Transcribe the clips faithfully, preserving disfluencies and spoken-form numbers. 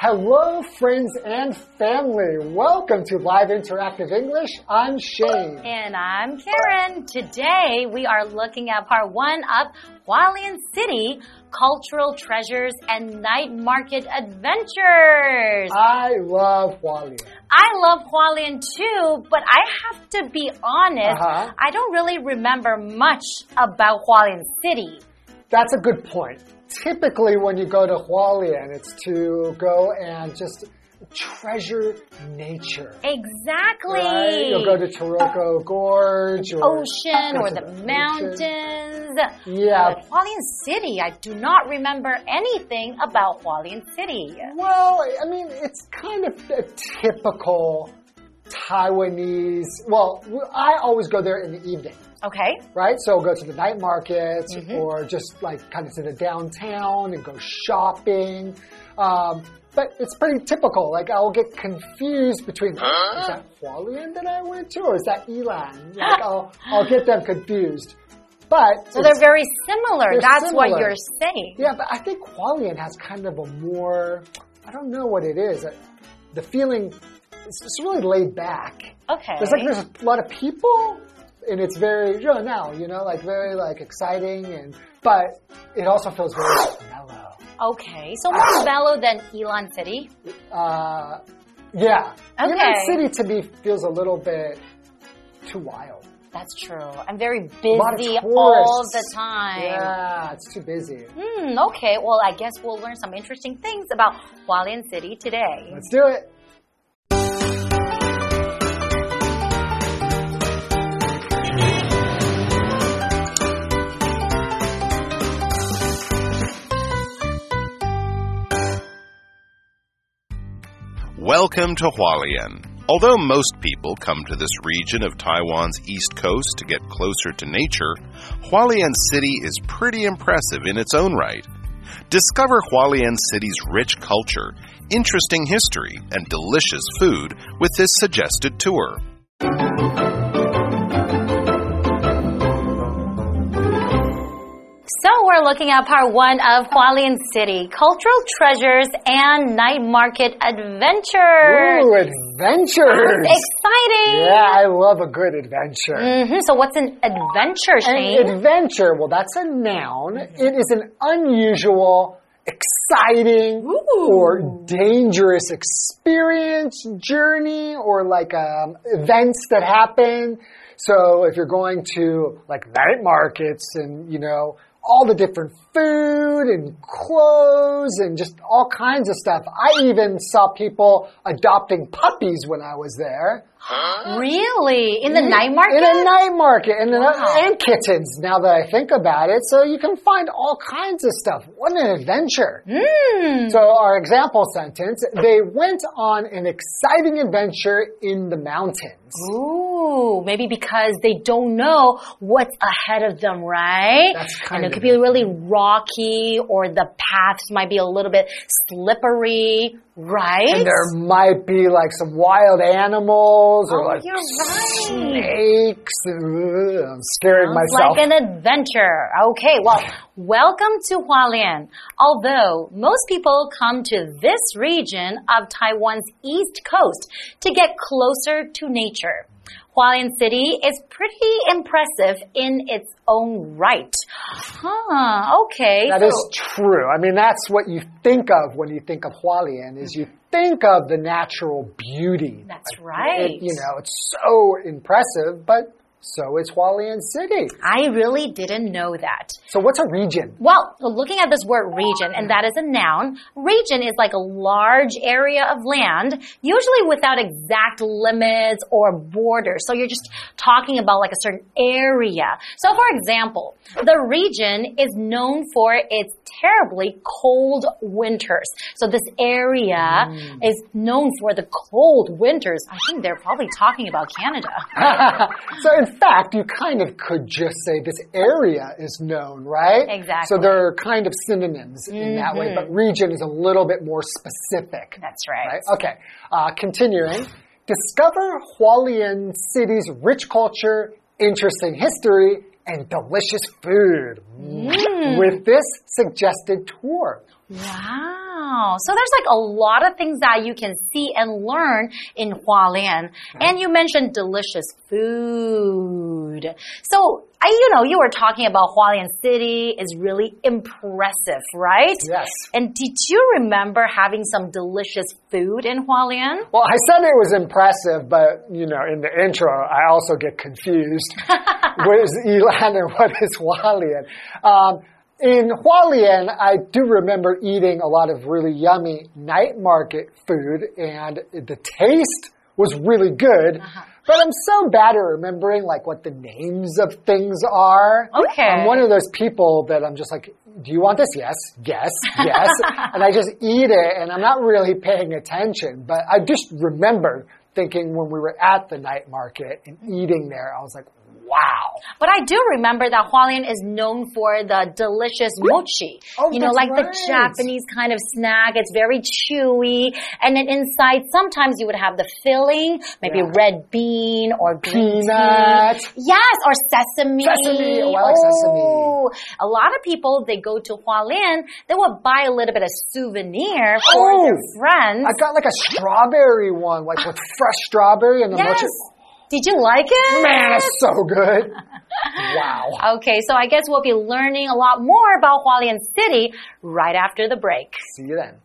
Hello, friends and family. Welcome to Live Interactive English. I'm Shane. And I'm Karen. Today, we are looking at part one of Hualien City, Cultural Treasures and Night Market Adventures. I love Hualien. I love Hualien too, but I have to be honest, uh-huh. I don't really remember much about Hualien City. That's a good point.Typically, when you go to Hualien, it's to go and just treasure nature. Exactly. Right? You'll go to Taroko Gorge. Or ocean or the, the mountains. Yeah. But Hualien City, I do not remember anything about Hualien City. Well, I mean, it's kind of a typical Taiwanese. Well, I always go there in the evening.Okay. Right? So go to the night markets mm-hmm. or just like kind of to the downtown and go shopping. Um, but it's pretty typical. Like I'll get confused between, huh? Is that Hualien that I went to or is that Yilan? Like I'll, I'll get them confused. But so they're very similar. They're That's similar. What you're saying. Yeah, but I think Hualien has kind of a more, I don't know what it is. The feeling, it's just really laid back. Okay. It's like there's a lot of people.And it's very real now, you know, like very like exciting, and but it also feels very mellow. Okay, so more ah. mellow than Yilan City? Uh, yeah. Okay. Yilan City to me feels a little bit too wild. That's true. I'm very busy all the time. Yeah, it's too busy. Hmm, okay, well, I guess we'll learn some interesting things about Hualien City today. Let's do it.Welcome to Hualien. Although most people come to this region of Taiwan's east coast to get closer to nature, Hualien City is pretty impressive in its own right. Discover Hualien City's rich culture, interesting history, and delicious food with this suggested tour.So we're looking at part one of Hualien City, Cultural Treasures and Night Market Adventures. Ooh, adventures. That's exciting. Yeah, I love a good adventure. Mm-hmm. So what's an adventure, Shane? An adventure, well, that's a noun. Mm-hmm. It is an unusual, exciting, Ooh. Or dangerous experience, journey, or like um, events that happen. So if you're going to like night markets and, you know...all the different food and clothes and just all kinds of stuff. I even saw people adopting puppies when I was there. Really? In the in, night market? In a night market. And, wow. and kittens, now that I think about it. So you can find all kinds of stuff. What an adventure. Mm. So our example sentence, they went on an exciting adventure in the mountains. Ooh, maybe because they don't know what's ahead of them, right? That's kind and of it could be really rocky or the paths might be a little bit slippery, right? And there might be like some wild animals.Or oh, like you're right. Snakes. Ugh, I'm scaring Sounds myself. Like an adventure. Okay, well, welcome to Hualien. Although most people come to this region of Taiwan's east coast to get closer to nature, Hualien City is pretty impressive in its own right. Huh, okay. That so is true. I mean, that's what you think of when you think of Hualien, is you think of the natural beauty. That's like, right. It, you know, it's so impressive, but...So it's Hualien City. I really didn't know that. So what's a region? Well, looking at this word region, and that is a noun, region is like a large area of land, usually without exact limits or borders. So you're just talking about like a certain area. So for example, the region is known for its terribly cold winters. So this area mm. is known for the cold winters. I think they're probably talking about Canada. So in fact, you kind of could just say this area is known, right? Exactly. So they're kind of synonyms in mm-hmm. that way, but region is a little bit more specific. That's right. right? Okay. Uh, continuing. Discover Hualien City's rich culture, interesting history, and delicious food mm. with this suggested tour. Wow. So there's like a lot of things that you can see and learn in Hualien. And you mentioned delicious food. So, I, you know, you were talking about Hualien City is really impressive, right? Yes. And did you remember having some delicious food in Hualien? Well, I said it was impressive, but, you know, in the intro, I also get confused. What is Yilan and what is Hualien? Um, In Hualien, I do remember eating a lot of really yummy night market food, and the taste was really good. Uh-huh. But I'm so bad at remembering like what the names of things are. Okay. I'm one of those people that I'm just like, do you want this? Yes, yes, yes. And I just eat it, and I'm not really paying attention. But I just remember thinking when we were at the night market and eating there, I was like, wow. But I do remember that Hualien is known for the delicious mochi. Oh, you know, like right. the Japanese kind of snack. It's very chewy. And then inside, sometimes you would have the filling, maybe yeah. red bean or peanut. Yes, or sesame. Sesame. Oh, I like oh. sesame. A lot of people, they go to Hualien, they will buy a little bit of souvenir for oh, their friends. I got like a strawberry one, like with fresh strawberry and the yes. mochi. Did you like it? Man, it's so good. Wow. Okay, so I guess we'll be learning a lot more about Hualien City right after the break. See you then.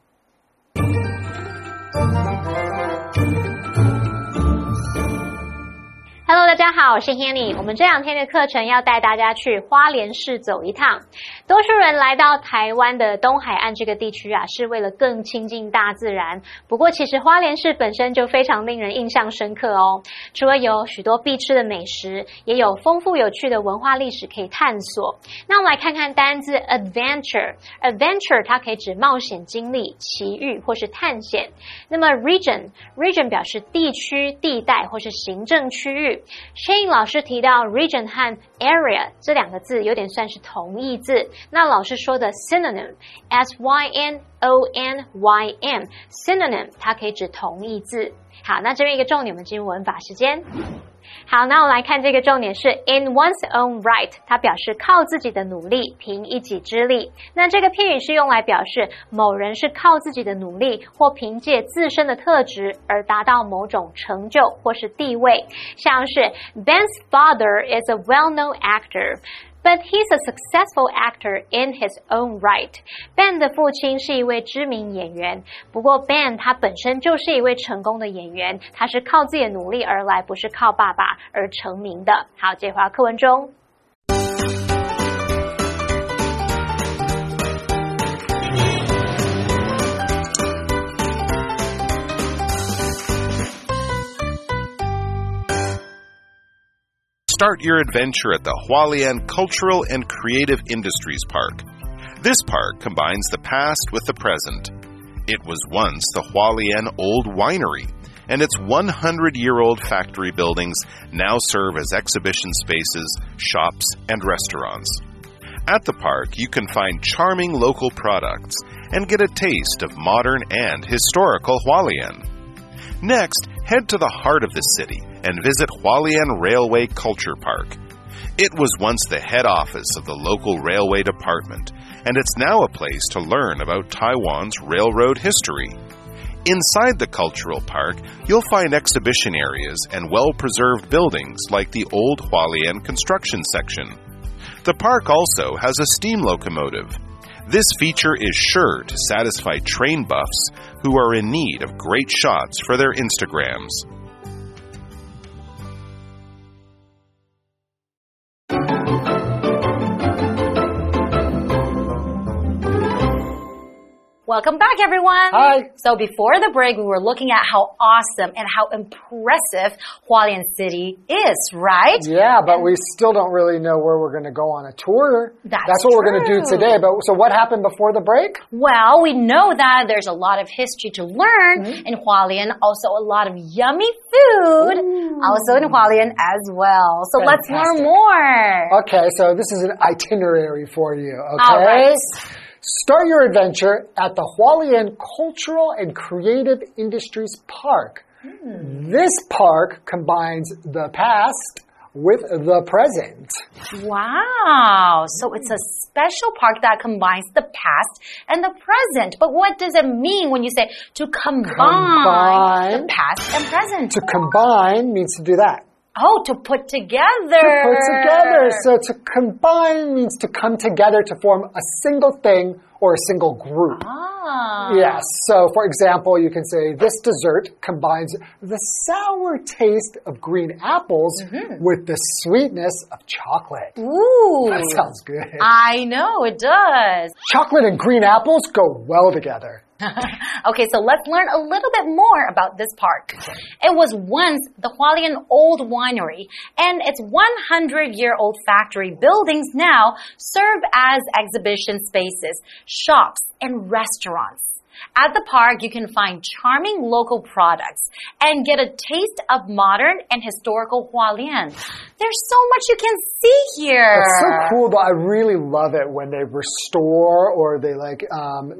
Hello， 大家好，我是 Hanny。我们这两天的课程要带大家去花莲市走一趟。多数人来到台湾的东海岸这个地区啊，是为了更亲近大自然。不过，其实花莲市本身就非常令人印象深刻哦。除了有许多必吃的美食，也有丰富有趣的文化历史可以探索。那我们来看看单字 adventure。adventure 它可以指冒险经历、奇遇或是探险。那么 region，region region 表示地区、地带或是行政区域。Shane 老师提到 region 和 area 这两个字有点算是同义字，那老师说的 synonym S Y N O N Y M synonym 它可以指同义字。好，那这边一个重点，我们进入文法时间。好，那我们来看这个重点是 in one's own right， 它表示靠自己的努力，凭一己之力。那这个片语是用来表示某人是靠自己的努力或凭借自身的特质而达到某种成就或是地位，像是 Ben's father is a well-known actor，But he's a successful actor in his own right. Ben 的父亲是一位知名演员，不过 Ben 他本身就是一位成功的演员，他是靠自己的努力而来，不是靠爸爸而成名的。好，接回到课文中。Start your adventure at the Hualien Cultural and Creative Industries Park. This park combines the past with the present. It was once the Hualien Old Winery, and its one hundred year old factory buildings now serve as exhibition spaces, shops, and restaurants. At the park, you can find charming local products and get a taste of modern and historical Hualien. Next, head to the heart of the city and visit Hualien Railway Culture Park. It was once the head office of the local railway department, and it's now a place to learn about Taiwan's railroad history. Inside the cultural park, you'll find exhibition areas and well-preserved buildings like the old Hualien Construction Section. The park also has a steam locomotive. This feature is sure to satisfy train buffs who are in need of great shots for their Instagrams. Welcome back, everyone. Hi. So before the break, we were looking at how awesome and how impressive Hualien City is, right? Yeah, but and we still don't really know where we're going to go on a tour. That's, that's what true. We're going to do today. But so what happened before the break? Well, we know that there's a lot of history to learn mm-hmm. in Hualien, also a lot of yummy food, Ooh. Also in Hualien as well. So Fantastic. Let's learn more. Okay, so this is an itinerary for you, okay? All right. Start your adventure at the Hualien Cultural and Creative Industries Park. Mm. This park combines the past with the present. Wow! So it's a special park that combines the past and the present. But what does it mean when you say to combine, combine. the past and present? To combine means to do that. Oh, to put together. To put together. So to combine means to come together to form a single thing or a single group. Ah. Yes. So, for example, you can say this dessert combines the sour taste of green apples mm-hmm. with the sweetness of chocolate. Ooh. That sounds good. I know, it does. Chocolate and green apples go well together. Okay, so let's learn a little bit more about this park. It was once the Hualien Old Winery, and its one hundred year old factory buildings now serve as exhibition spaces, shops, and restaurants. At the park, you can find charming local products and get a taste of modern and historical Hualien. There's so much you can see here. It's so cool, though. I really love it when they restore or they, like, um,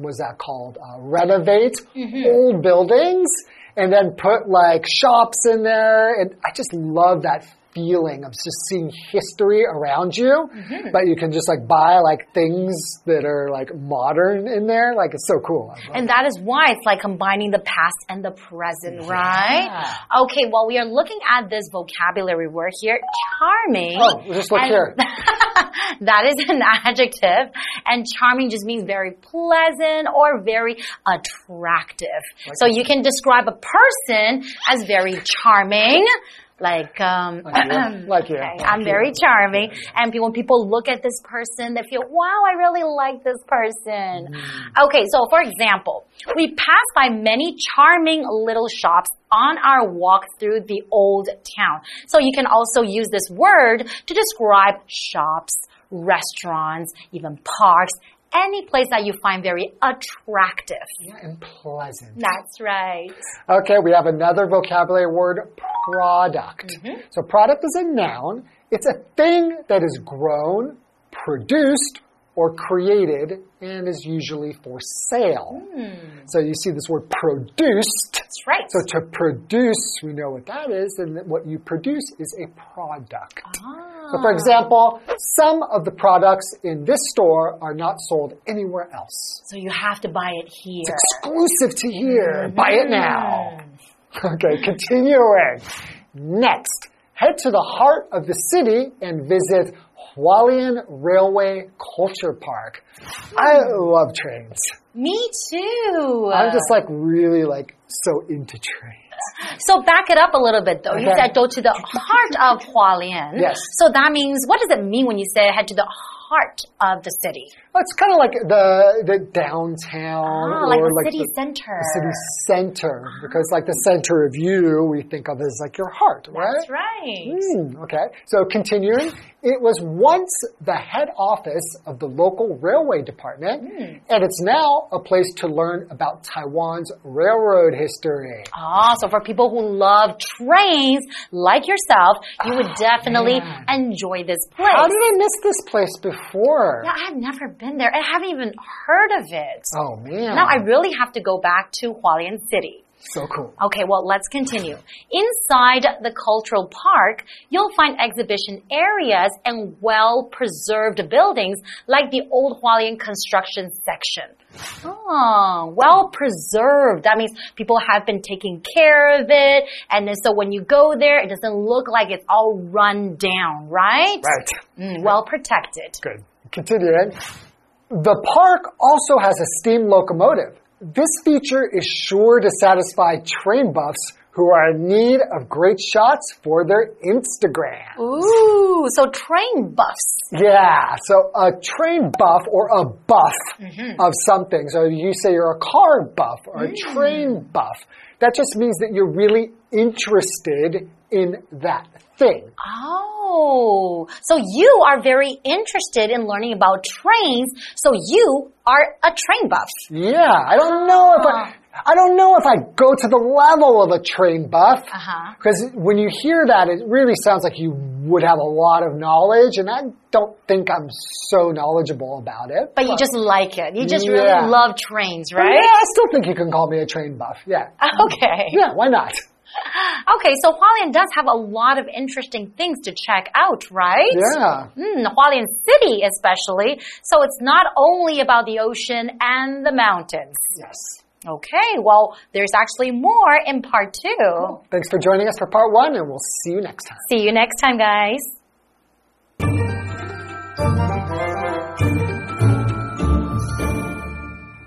what's that called? Uh, renovate mm-hmm. old buildings and then put, like, shops in there. And I just love that feeling of just seeing history around you, mm-hmm. but you can just like buy like things that are like modern in there. Like it's so cool. And that, that is why it's like combining the past and the present, yeah. right? Okay, well, we are looking at this vocabulary word here, charming. Oh, just look and here. That is an adjective, and charming just means very pleasant or very attractive. Like so you can describe a person as very charming. Like, um, like you. Like you. Okay, I'm very charming. And when people look at this person, they feel, wow, I really like this person. Mm. Okay, so for example, we pass by many charming little shops on our walk through the old town. So you can also use this word to describe shops, restaurants, even parks, any place that you find very attractive. Yeah, and pleasant. That's right. Okay, we have another vocabulary word, product. Mm-hmm. So product is a noun. It's a thing that is grown, produced, or created, and is usually for sale. Mm. So you see this word produced. That's right. So to produce, we know what that is, and what you produce is a product. Ah. So for example, some of the products in this store are not sold anywhere else. So you have to buy it here. It's exclusive to here. Mm-hmm. Buy it now. Okay, continuing. Next, head to the heart of the city and visit Hualien Railway Culture Park. I love trains. Me too. I'm just like really like so into trains. So back it up a little bit though. Okay. You said go to the heart of Hualien. Yes. So that means, what does it mean when you say head to the heart of the city? Well, it's kind of like the the downtown. Ah, or like the like city the, center. The city center. Ah. Because like the center of you, we think of as like your heart, right? That's right. Mm, okay. So continuing, it was once the head office of the local railway department, mm. and it's now a place to learn about Taiwan's railroad history. Ah, so for people who love trains, like yourself, you oh, would definitely man. enjoy this place. How did I miss this place before? Yeah, I had never been there. I haven't even heard of it. Oh, man. Now I really have to go back to Hualien City. So cool. Okay, well, let's continue. Inside the cultural park, you'll find exhibition areas and well-preserved buildings like the old Hualien Construction Section. Oh, well-preserved. That means people have been taking care of it. And then, so when you go there, it doesn't look like it's all run down, right? Right. Mm, well-protected. Good. Continuing. The park also has a steam locomotive. This feature is sure to satisfy train buffs who are in need of great shots for their Instagram. Ooh, so train buffs. Yeah, so a train buff or a buff mm-hmm. of something. So you say you're a car buff or mm. a train buff. That just means that you're really interested in that thing. Oh, so you are very interested in learning about trains, so you are a train buff. Yeah, I don't know if I... I don't know if I go to the level of a train buff, because uh-huh. when you hear that, it really sounds like you would have a lot of knowledge, and I don't think I'm so knowledgeable about it. But, but you just like it. You just yeah. really love trains, right? But yeah, I still think you can call me a train buff. Yeah. Okay. Yeah, why not? Okay, so Hualien does have a lot of interesting things to check out, right? Yeah. Mm, Hualien City especially. So it's not only about the ocean and the mountains. Yes. Okay, well, there's actually more in part two. Well, thanks for joining us for part one, and we'll see you next time. See you next time, guys.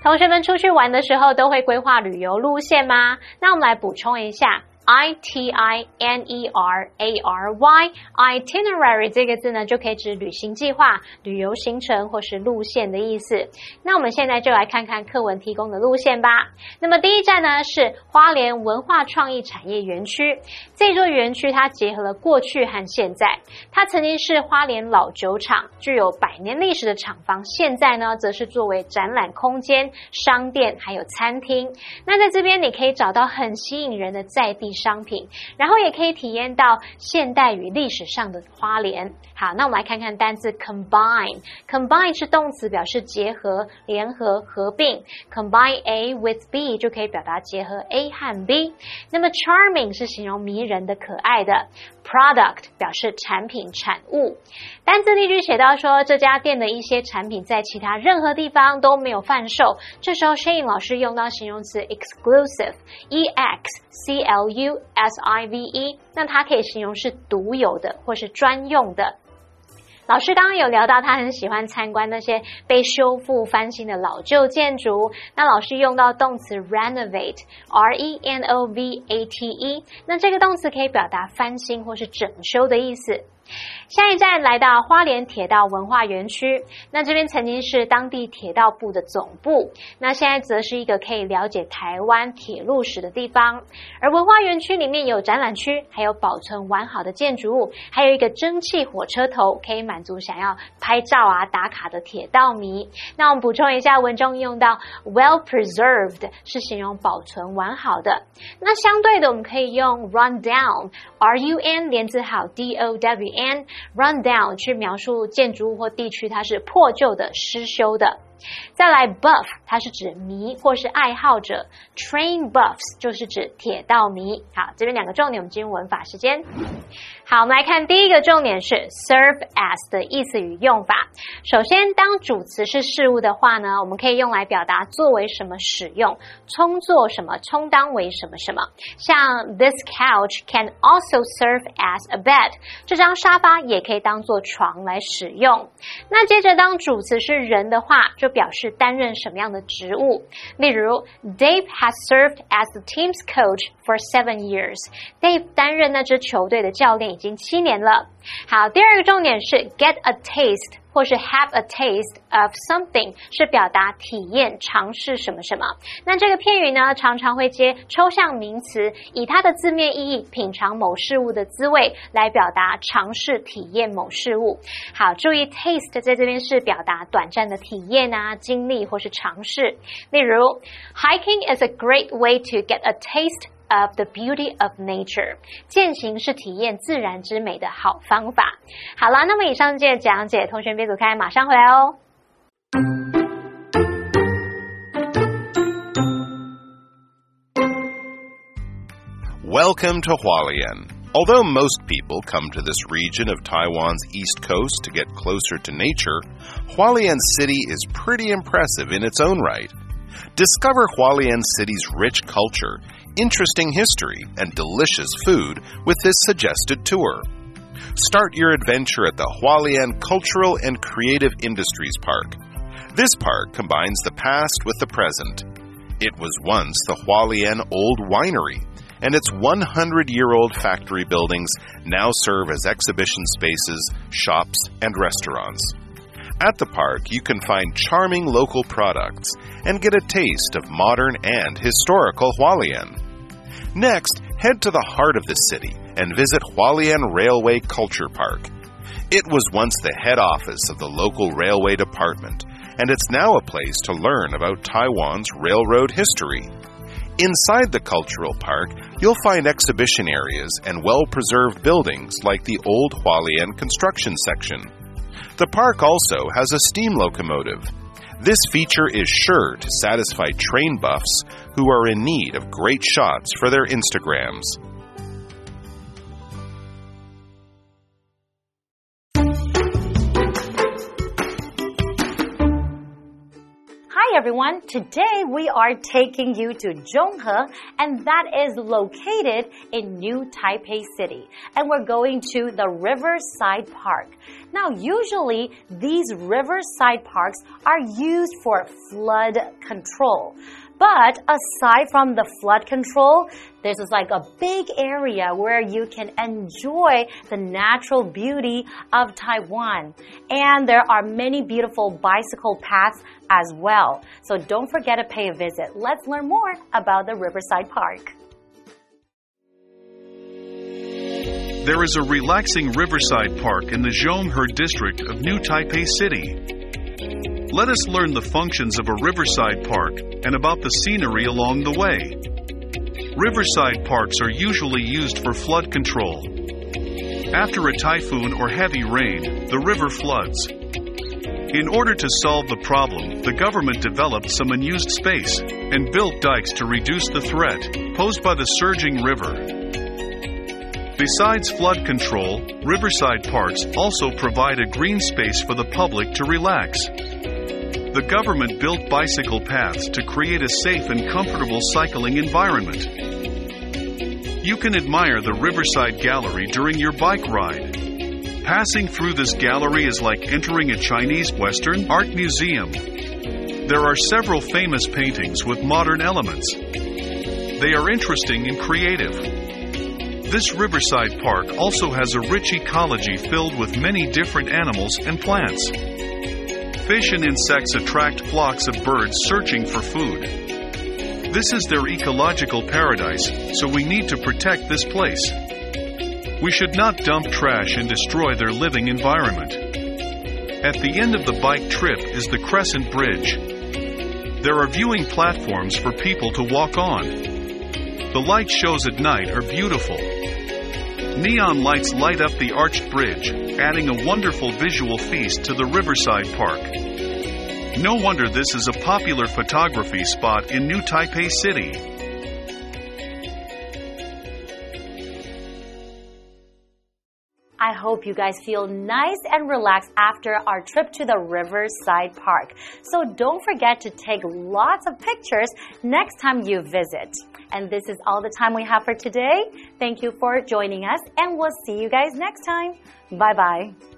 同学们出去玩的时候都会规划旅游路线吗？那我们来补充一下 I T I N E R A R Y Itinerary 这个字呢就可以指旅行计划、旅游行程或是路线的意思。那我们现在就来看看课文提供的路线吧。那么第一站呢是花莲文化创意产业园区，这座园区它结合了过去和现在，它曾经是花莲老酒厂，具有百年历史的厂房，现在呢则是作为展览空间、商店还有餐厅。那在这边你可以找到很吸引人的在地商品，然后也可以体验到现代与历史上的花莲。好，那我们来看看单字 combine。combine 是动词，表示结合、联合、合并。combine A with B 就可以表达结合 A 和 B。那么 charming 是形容迷人的、可爱的。product 表示产品、产物。单字例句写到说，这家店的一些产品在其他任何地方都没有贩售。这时候 Shane 老师用到形容词 exclusive E X C L U S I V E， 那它可以形容是独有的或是专用的。老师刚刚有聊到他很喜欢参观那些被修复翻新的老旧建筑，那老师用到动词 renovate R E N O V A T E， 那这个动词可以表达翻新或是整修的意思。下一站来到花莲铁道文化园区，那这边曾经是当地铁道部的总部，那现在则是一个可以了解台湾铁路史的地方。而文化园区里面有展览区，还有保存完好的建筑物，还有一个蒸汽火车头，可以满足想要拍照啊打卡的铁道迷。那我们补充一下文中用到 well preserved 是形容保存完好的，那相对的我们可以用 run down R U N 连字号 D O W and run down 去描述建筑物或地区它是破旧的、失修的。再来 buff 它是指迷或是爱好者， train buffs 就是指铁道迷。好，这边两个重点我们进入文法时间。好，我们来看第一个重点是 serve as 的意思与用法。首先当主词是事物的话呢，我们可以用来表达作为什么使用，充作什么，充当为什么什么，像 this couch can also serve as a bed， 这张沙发也可以当作床来使用。那接着当主词是人的话，就表示担任什么样的职务，例如 Dave has served as the team's coach for seven years. Dave 担任那支球队的教练已经七年了。好，第二个重点是 get a taste或是 have a taste of something 是表达体验、尝试什么什么。那这个片语呢，常常会接抽象名词，以它的字面意义品尝某事物的滋味来表达尝试体验某事物。好，注意 taste 在这边是表达短暂的体验啊、经历或是尝试。例如 hiking is a great way to get a taste of the beauty of nature， 健行是体验自然之美的好方法。好啦，那么以上这个讲解，同学别走开，马上回来哦。Welcome to Hualien. Although most people come to this region of Taiwan's east coast to get closer to nature, Hualien City is pretty impressive in its own right. Discover Hualien City's rich culture, interesting history, and delicious food with this suggested tour. Start your adventure at the Hualien Cultural and Creative Industries Park. This park combines the past with the present. It was once the Hualien Old Winery, and its one hundred year old factory buildings now serve as exhibition spaces, shops, and restaurants. At the park, you can find charming local products and get a taste of modern and historical Hualien. Next, head to the heart of the city and visit Hualien Railway Culture Park. It was once the head office of the local railway department, and it's now a place to learn about Taiwan's railroad history. Inside the cultural park, you'll find exhibition areas and well-preserved buildings like the old Hualien Construction Section. The park also has a steam locomotive. This feature is sure to satisfy train buffs who are in need of great shots for their Instagrams. Hi everyone, today we are taking you to Zhonghe, and that is located in New Taipei City, and we're going to the Riverside Park. Now usually these riverside parks are used for flood control, but aside from the flood control, this is like a big area where you can enjoy the natural beauty of Taiwan, and there are many beautiful bicycle paths as well. So don't forget to pay a visit. Let's learn more about the Riverside Park. There is a relaxing Riverside Park in the Zhonghe district of New Taipei City. Let us learn the functions of a Riverside Park and about the scenery along the way. Riverside parks are usually used for flood control. After a typhoon or heavy rain, the river floods. In order to solve the problem, the government developed some unused space and built dikes to reduce the threat posed by the surging river. Besides flood control, riverside parks also provide a green space for the public to relax. The government built bicycle paths to create a safe and comfortable cycling environment. You can admire the Riverside Gallery during your bike ride. Passing through this gallery is like entering a Chinese Western art museum. There are several famous paintings with modern elements. They are interesting and creative. This Riverside Park also has a rich ecology filled with many different animals and plants. Fish and insects attract flocks of birds searching for food. This is their ecological paradise, so we need to protect this place. We should not dump trash and destroy their living environment. At the end of the bike trip is the Crescent Bridge. There are viewing platforms for people to walk on. The light shows at night are beautiful. Neon lights light up the arched bridge, adding a wonderful visual feast to the Riverside Park. No wonder this is a popular photography spot in New Taipei City. I hope you guys feel nice and relaxed after our trip to the Riverside Park. So don't forget to take lots of pictures next time you visit. And this is all the time we have for today. Thank you for joining us, and we'll see you guys next time. Bye-bye.